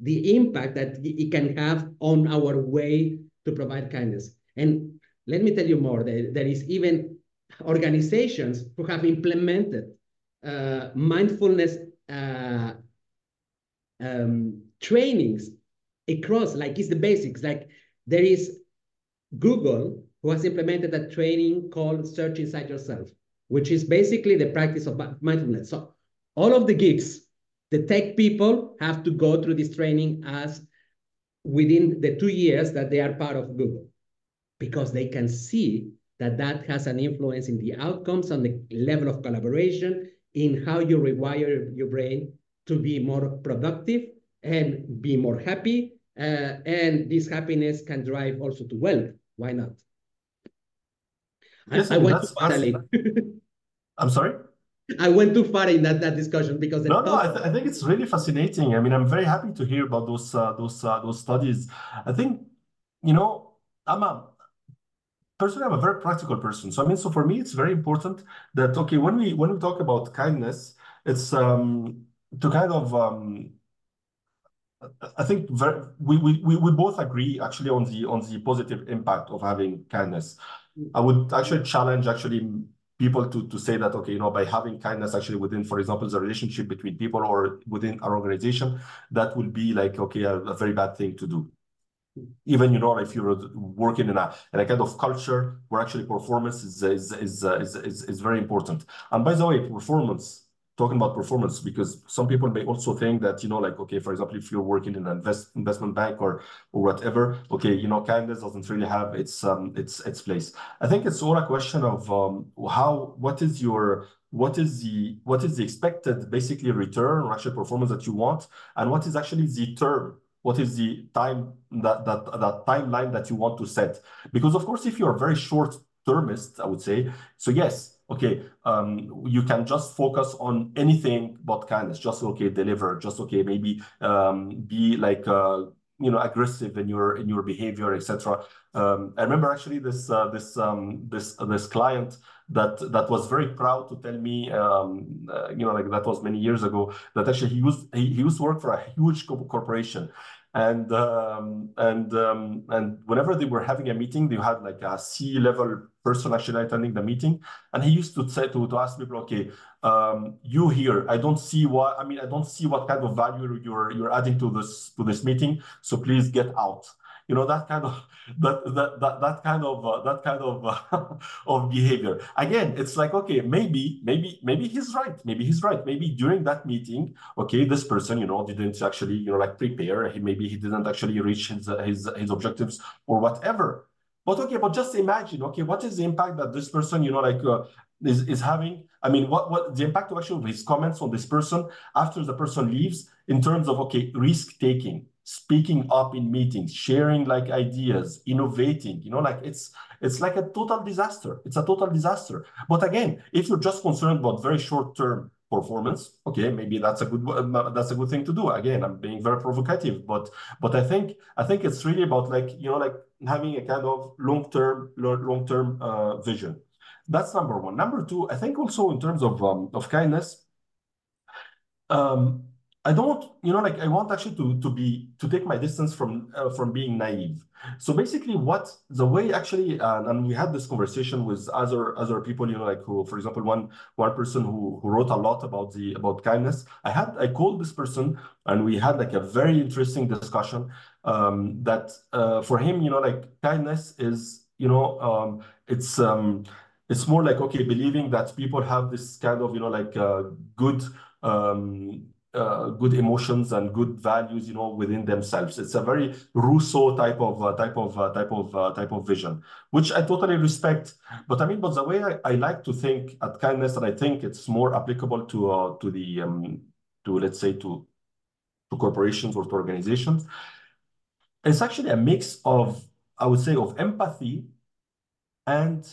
the impact that it can have on our way to provide kindness. And let me tell you more, there, there is even organizations who have implemented uh, mindfulness uh, Um, trainings across, like it's the basics. Like there is Google who has implemented a training called Search Inside Yourself, which is basically the practice of mindfulness. So all of the geeks, the tech people, have to go through this training as within the two years that they are part of Google, because they can see that that has an influence in the outcomes, on the level of collaboration, in how you rewire your brain to be more productive and be more happy. Uh, and this happiness can drive also to wealth. Why not? Yes, I, I went too far. I'm sorry? I went too far in that, that discussion because- No, no, I, th I think it's really fascinating. I mean, I'm very happy to hear about those, uh, those, uh, those studies. I think, you know, I'm a, personally, I'm a very practical person. So I mean, so for me, it's very important that, okay, when we, when we talk about kindness, it's, um, to kind of, um, I think very, we we we both agree actually on the on the positive impact of having kindness. I would actually challenge actually people to to say that, okay, you know, by having kindness actually within, for example, the relationship between people or within our organization, that would be like, okay, a, a very bad thing to do. even, you know, if you're working in a, in a kind of culture where actually performance is is is, is is is very important. And by the way, performance, talking about performance, because some people may also think that, you know, like, okay, for example, if you're working in an invest, investment bank or or whatever, okay, you know, kindness doesn't really have its um its its place. I think it's all a question of um how what is your what is the what is the expected basically return or actual performance that you want, and what is actually the term. What is the time that that that timeline that you want to set? Because of course, if you are very short-termist, I would say, so yes, okay, um, you can just focus on anything but kindness. Just okay, deliver. Just okay, maybe um, be like uh, you know, aggressive in your in your behavior, et cetera. Um, I remember actually this uh, this um, this uh, this client that that was very proud to tell me, um, uh, you know, like that was many years ago, that actually he used he, he used to work for a huge corporation, and um, and um, and whenever they were having a meeting, they had like a C-level person actually attending the meeting, and he used to say to to ask people, okay, um, you here, I don't see what I mean, I don't see what kind of value you're you're adding to this to this meeting, so please get out. You know, that kind of that that that, that kind of uh, that kind of uh, of behavior. Again, it's like, okay, maybe maybe maybe he's right. Maybe he's right. Maybe during that meeting, okay, this person, you know, didn't actually, you know, like prepare. He maybe he didn't actually reach his his his objectives or whatever. But okay, but just imagine, okay, what is the impact that this person, you know, like uh, is is having? I mean, what what the impact of actually his comments on this person after the person leaves in terms of, okay, risk taking, speaking up in meetings, sharing like ideas, innovating, you know, like it's it's like a total disaster. It's a total disaster. But again, if you're just concerned about very short-term performance, okay, maybe that's a good that's a good thing to do. Again, I'm being very provocative, but but I think I think it's really about, like, you know, like having a kind of long-term long-term uh, vision. That's number one. Number two, I think also in terms of um, of kindness. Um, I don't, you know, like I want actually to to be to take my distance from uh, from being naive. So basically, what the way actually, uh, and we had this conversation with other other people, you know, like who, for example, one one person who who wrote a lot about the about kindness. I had I called this person and we had like a very interesting discussion. Um, that uh, for him, you know, like kindness is, you know, um, it's um, it's more like, okay, believing that people have this kind of, you know, like uh, good. Um, Uh, good emotions and good values, you know, within themselves. It's a very Rousseau type of uh, type of uh, type of uh, type of vision, which I totally respect. But I mean, but the way I, I like to think at kindness, and I think it's more applicable to uh, to the um, to let's say to to corporations or to organizations. It's actually a mix of, I would say, of empathy and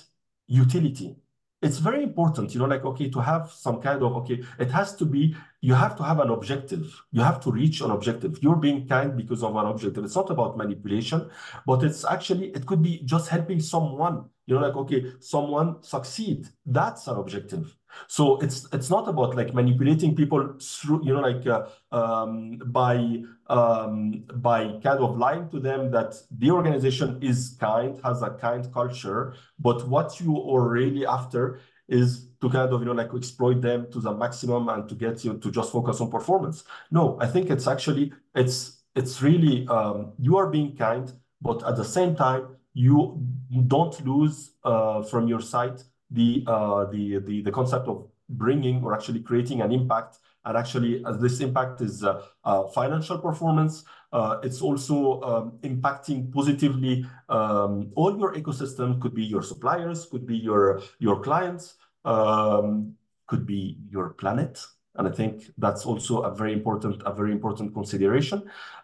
utility. It's very important, you know, like, okay, to have some kind of, okay, it has to be, you have to have an objective. You have to reach an objective. You're being kind because of an objective. It's not about manipulation, but it's actually, it could be just helping someone, you know, like, okay, someone succeed. That's an objective. So it's it's not about like manipulating people through, you know, like uh, um, by um, by kind of lying to them that the organization is kind, has a kind culture, but what you are really after is to kind of, you know, like exploit them to the maximum and to get you to just focus on performance. No, I think it's actually it's it's really um, you are being kind, but at the same time you don't lose uh, from your sight the uh the the the concept of bringing or actually creating an impact, and actually as this impact is uh, uh, financial performance, uh, it's also um, impacting positively um, all your ecosystem. Could be your suppliers, could be your your clients, um, could be your planet. And I think that's also a very important a very important consideration,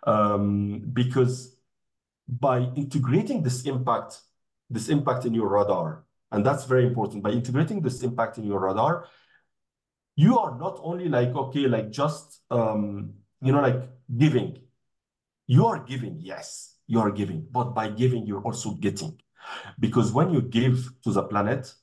um, because by integrating this impact this impact in your radar. And that's very important. By integrating this impact in your radar, you are not only like, okay, like just, um, you know, like giving. You are giving, yes, you are giving. But by giving, you're also getting. Because when you give to the planet,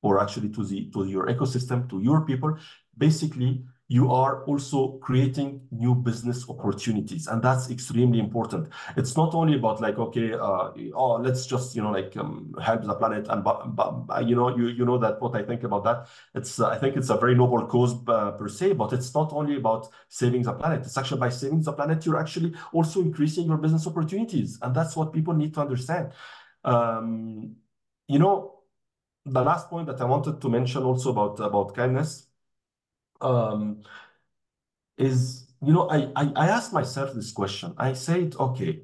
or actually to the to your ecosystem, to your people, basically, you are also creating new business opportunities. And that's extremely important. It's not only about like, okay, uh, oh, let's just, you know, like um, help the planet. And, but, but, you know, you, you know that what I think about that. It's, uh, I think it's a very noble cause uh, per se, but it's not only about saving the planet. It's actually by saving the planet, you're actually also increasing your business opportunities. And that's what people need to understand. Um, you know, the last point that I wanted to mention also about, about kindness, um is you know I, I I asked myself this question. I said, okay,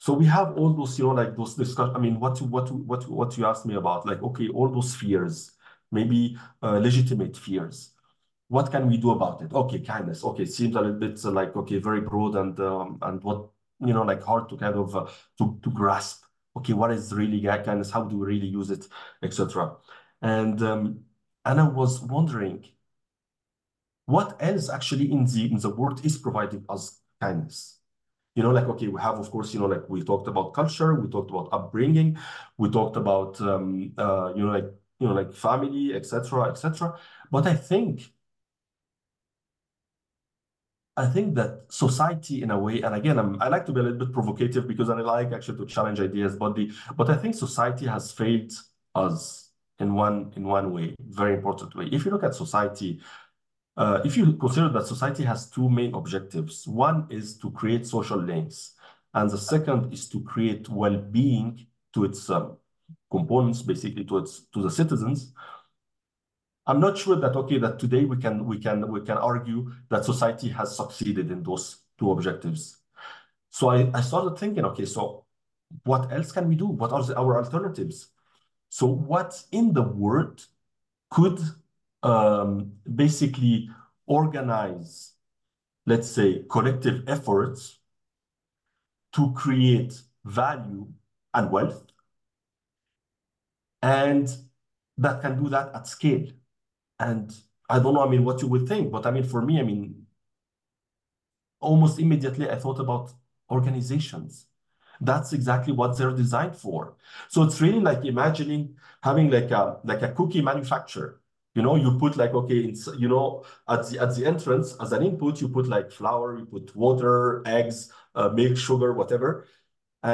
so we have all those, you know, like those discuss I mean what what what what you asked me about, like, okay, all those fears, maybe uh, legitimate fears, what can we do about it? Okay, kindness, okay, seems a little bit like, okay, very broad and um, and what, you know, like hard to kind of uh, to to grasp. Okay, what is really kindness? How do we really use it, etc. And um and I was wondering, what else actually in the in the world is providing us kindness? You know, like, okay, we have, of course, you know, like we talked about culture, we talked about upbringing, we talked about um, uh, you know, like you know, like family, et cetera, et cetera. But I think, I think that society, in a way, and again, I'm, I like to be a little bit provocative because I like actually to challenge ideas, but the but I think society has failed us in one in one way, very important way. If you look at society. Uh, if you consider that society has two main objectives, one is to create social links, and the second is to create well-being to its um, components, basically to its to the citizens. I'm not sure that okay that today we can we can we can argue that society has succeeded in those two objectives. So I, I started thinking, okay, so what else can we do? What are the, our alternatives? So what in the world could Um, basically organize, let's say, collective efforts to create value and wealth, and that can do that at scale. And I don't know, I mean, what you would think, but I mean, for me, I mean, almost immediately I thought about organizations. That's exactly what they're designed for. So it's really like imagining having like a, like a cookie manufacturer. You know, you put like, okay, it's, you know, at the, at the entrance, as an input, you put like flour, you put water, eggs, uh, milk, sugar, whatever.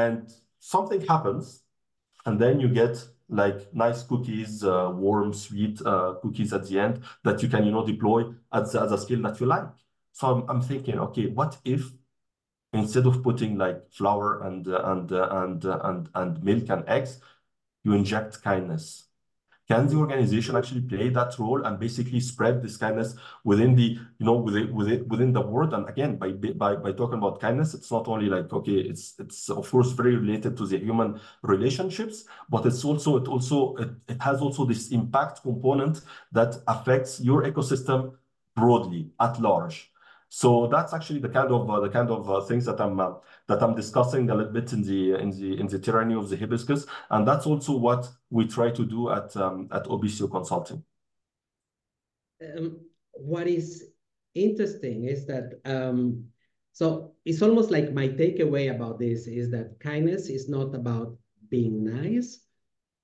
And something happens. And then you get like nice cookies, uh, warm, sweet uh, cookies at the end that you can, you know, deploy at the, at the scale that you like. So I'm, I'm thinking, okay, what if instead of putting like flour and, uh, and, uh, and, uh, and, and milk and eggs, you inject kindness? Can the organization actually play that role and basically spread this kindness within the, you know, within within, within the world? And again, by, by by talking about kindness, it's not only like, okay, it's it's of course very related to the human relationships, but it's also it also it, it has also this impact component that affects your ecosystem broadly at large. So that's actually the kind of uh, the kind of uh, things that I'm uh, that I'm discussing a little bit in the in the in the tyranny of the hibiscus, and that's also what we try to do at um, at Obicio Consulting. Um, what is interesting is that um, so it's almost like my takeaway about this is that kindness is not about being nice.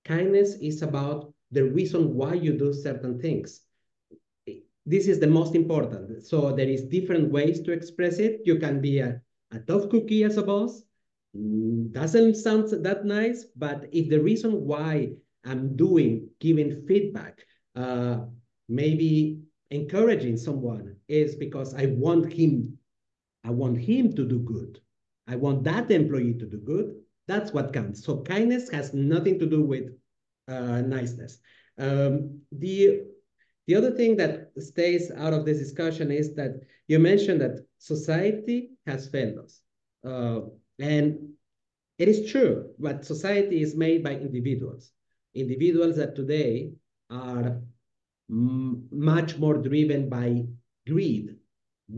Kindness is about the reason why you do certain things. This is the most important. So there is different ways to express it. You can be a, a tough cookie, I suppose. Doesn't sound that nice, but if the reason why I'm doing, giving feedback, uh, maybe encouraging someone is because I want him, I want him to do good. I want that employee to do good. That's what counts. So kindness has nothing to do with uh, niceness. Um, the The other thing that stays out of this discussion is that you mentioned that society has failed us. Uh, and it is true, but society is made by individuals. Individuals that today are much more driven by greed,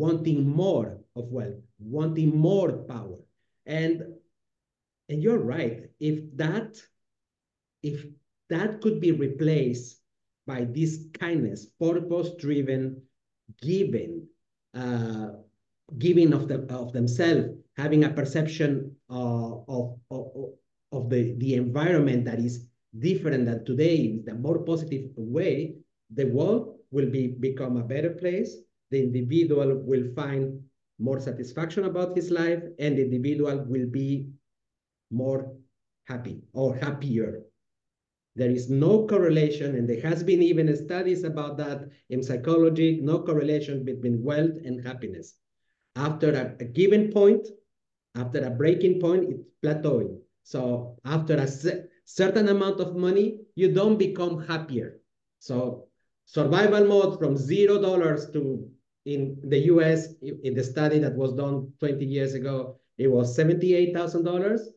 wanting more of wealth, wanting more power. And, and you're right, if that, if that could be replaced by this kindness, purpose-driven giving, uh, giving of, the, of themselves, having a perception uh, of, of, of the, the environment that is different than today, in a more positive way, the world will be, become a better place, the individual will find more satisfaction about his life, and the individual will be more happy or happier. There is no correlation, and there has been even studies about that in psychology, no correlation between wealth and happiness. After a, a given point, after a breaking point, it's plateauing. So after a certain amount of money, you don't become happier. So survival mode from zero dollars to, in the U S, in the study that was done twenty years ago, it was seventy-eight thousand dollars.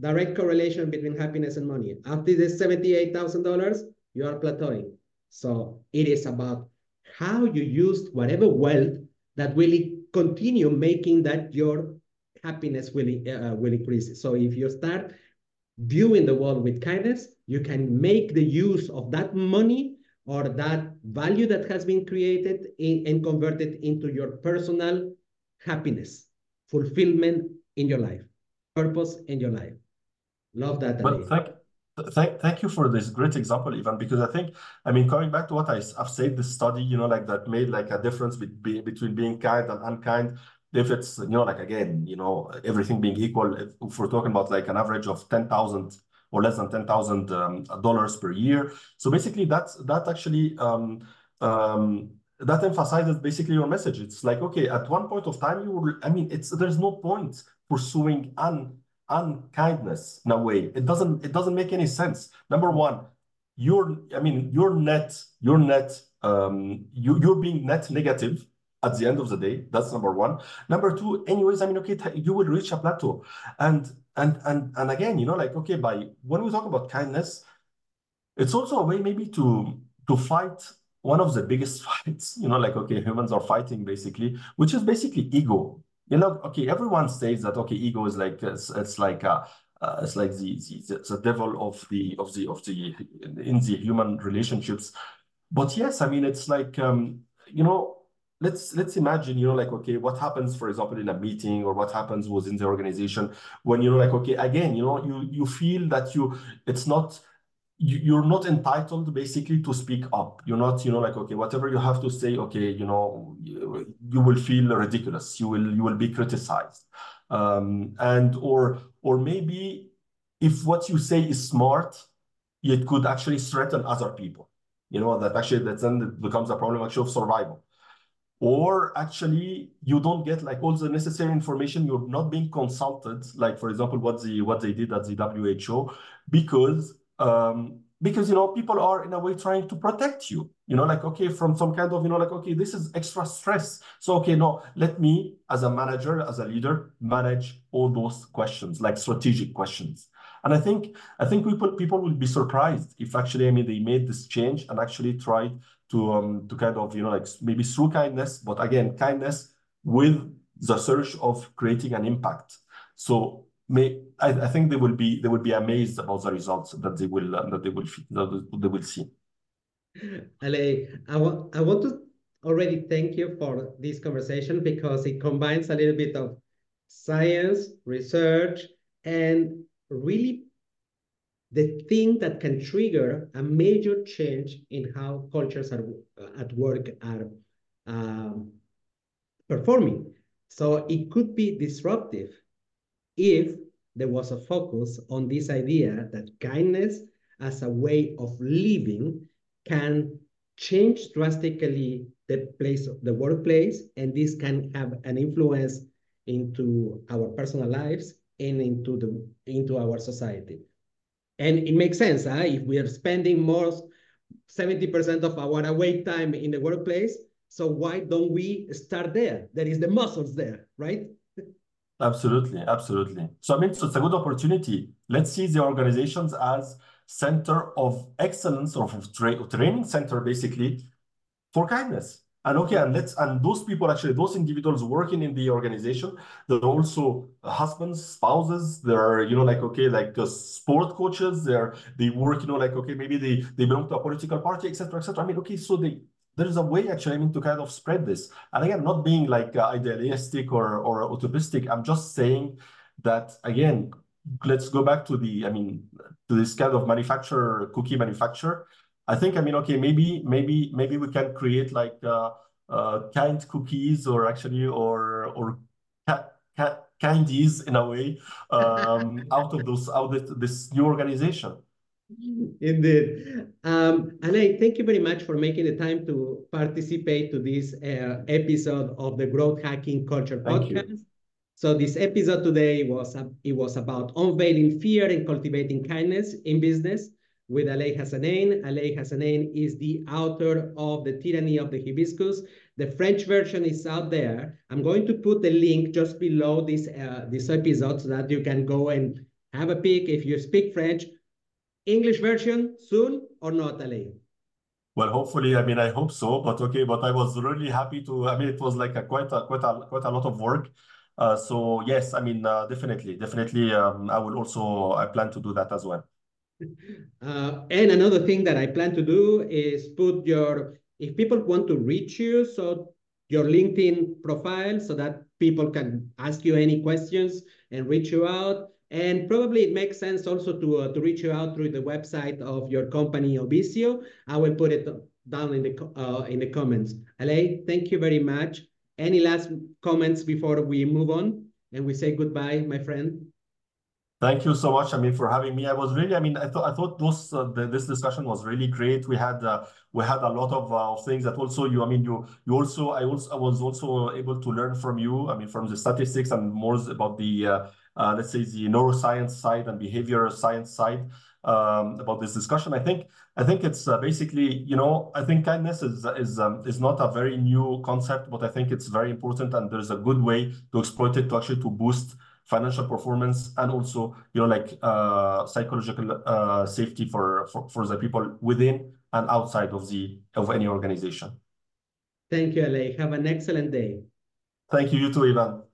Direct correlation between happiness and money. After this seventy-eight thousand dollars, you are plateauing. So it is about how you use whatever wealth that will continue making that your happiness will, uh, will increase. So if you start viewing the world with kindness, you can make the use of that money or that value that has been created in, and converted into your personal happiness, fulfillment in your life, purpose in your life. Love that. Well, thank, thank, thank you for this great example, Ivan, because I think, I mean, coming back to what I, I've said, this study, you know, like that made like a difference be, be, between being kind and unkind. If it's, you know, like, again, you know, everything being equal, if, if we're talking about like an average of ten thousand or less than ten thousand um, dollars per year. So basically, that's that actually um, um, that emphasizes basically your message. It's like, okay, at one point of time, you were, I mean, it's there's no point pursuing un unkindness in a way. It doesn't it doesn't make any sense. Number one, you're I mean you're net you're net um, you you're being net negative at the end of the day. That's number one. Number two, anyways, I mean, okay, you will reach a plateau, and. And, and, and again, you know, like, okay, by when we talk about kindness, it's also a way maybe to, to fight one of the biggest fights, you know, like, okay, humans are fighting basically, which is basically ego. You know, okay, everyone says that, okay, ego is like, it's, it's like, a, uh, it's like the, the, the devil of the, of the, of the, in the human relationships. But yes, I mean, it's like, um, you know, Let's let's imagine, you know, like, okay, what happens, for example, in a meeting, or what happens within the organization when, you know, like, okay, again, you know, you you feel that you it's not you, you're not entitled basically to speak up. You're not, you know, like, okay, whatever you have to say, okay, you know, you, you will feel ridiculous. You will you will be criticized, um, and or or maybe if what you say is smart, it could actually threaten other people. You know, that actually that then it becomes a problem actually of survival. Or actually, you don't get like all the necessary information. You're not being consulted, like, for example, what the what they did at the W H O, because um, because you know, people are in a way trying to protect you. You know, like, okay, from some kind of, you know, like, okay, this is extra stress. So okay, no, let me as a manager, as a leader, manage all those questions, like strategic questions. And I think I think people people will be surprised if actually, I mean, they made this change and actually tried to um, to kind of, you know, like, maybe through kindness, but again, kindness with the search of creating an impact. So may I, I think they will be they will be amazed about the results that they will uh, that they will that they will see. Alei, I want I want to already thank you for this conversation, because it combines a little bit of science, research, and really the thing that can trigger a major change in how cultures are at work are um, performing. So it could be disruptive if there was a focus on this idea that kindness as a way of living can change drastically the place of the workplace, and this can have an influence into our personal lives and into the into our society. And it makes sense, huh? If we are spending more, seventy percent of our awake time in the workplace, so why don't we start there? There is the muscles there, right? Absolutely, absolutely. So I mean, so it's a good opportunity. Let's see the organizations as center of excellence, or tra training center, basically, for kindness. And okay, and let's and those people actually, those individuals working in the organization, they're also husbands, spouses. They're, you know, like, okay, like just sport coaches. They're they work, you know, like, okay, maybe they they belong to a political party, et cetera, et cetera. I mean, okay, so they there is a way actually, I mean, to kind of spread this. And again, not being like uh, idealistic or or utopistic. I'm just saying that again, let's go back to the I mean to this kind of manufacturer cookie manufacturer. I think, I mean, okay, maybe, maybe, maybe we can create like uh, uh, kind cookies or actually or or ca ca candies in a way um, out of those out of this new organization. Indeed. Um, Alei, thank you very much for making the time to participate to this uh, episode of the Growth Hacking Culture Podcast. So this episode today, was uh, it was about unveiling fear and cultivating kindness in business with Alei Hassanein. Alei Hassanein is the author of The Tyranny of the Hibiscus. The French version is out there. I'm going to put the link just below this, uh, this episode so that you can go and have a peek if you speak French. English version soon or not, Alei? Well, hopefully, I mean, I hope so, but okay, but I was really happy to, I mean, it was like a quite a, quite a, quite a lot of work. Uh, so yes, I mean, uh, definitely, definitely, um, I will also, I plan to do that as well. Uh, and another thing that I plan to do is put your, if people want to reach you, so your LinkedIn profile so that people can ask you any questions and reach you out. And probably it makes sense also to uh, to reach you out through the website of your company, Obicio. I will put it down in the uh, in the comments. Alei, thank you very much. Any last comments before we move on and we say goodbye, my friend? Thank you so much. I mean, for having me. I was really. I mean, I thought I thought those uh, the, this discussion was really great. We had uh, we had a lot of uh, things that also you. I mean, you you also I also I was also able to learn from you. I mean, from the statistics and more about the. Uh, Uh, let's say the neuroscience side and behavioral science side um, about this discussion. I think I think it's uh, basically, you know, I think kindness is is um, is not a very new concept, but I think it's very important and there's a good way to exploit it to actually to boost financial performance and also, you know, like uh, psychological uh, safety for, for for the people within and outside of the of any organization. Thank you, Alei. Have an excellent day. Thank you. You too, Ivan.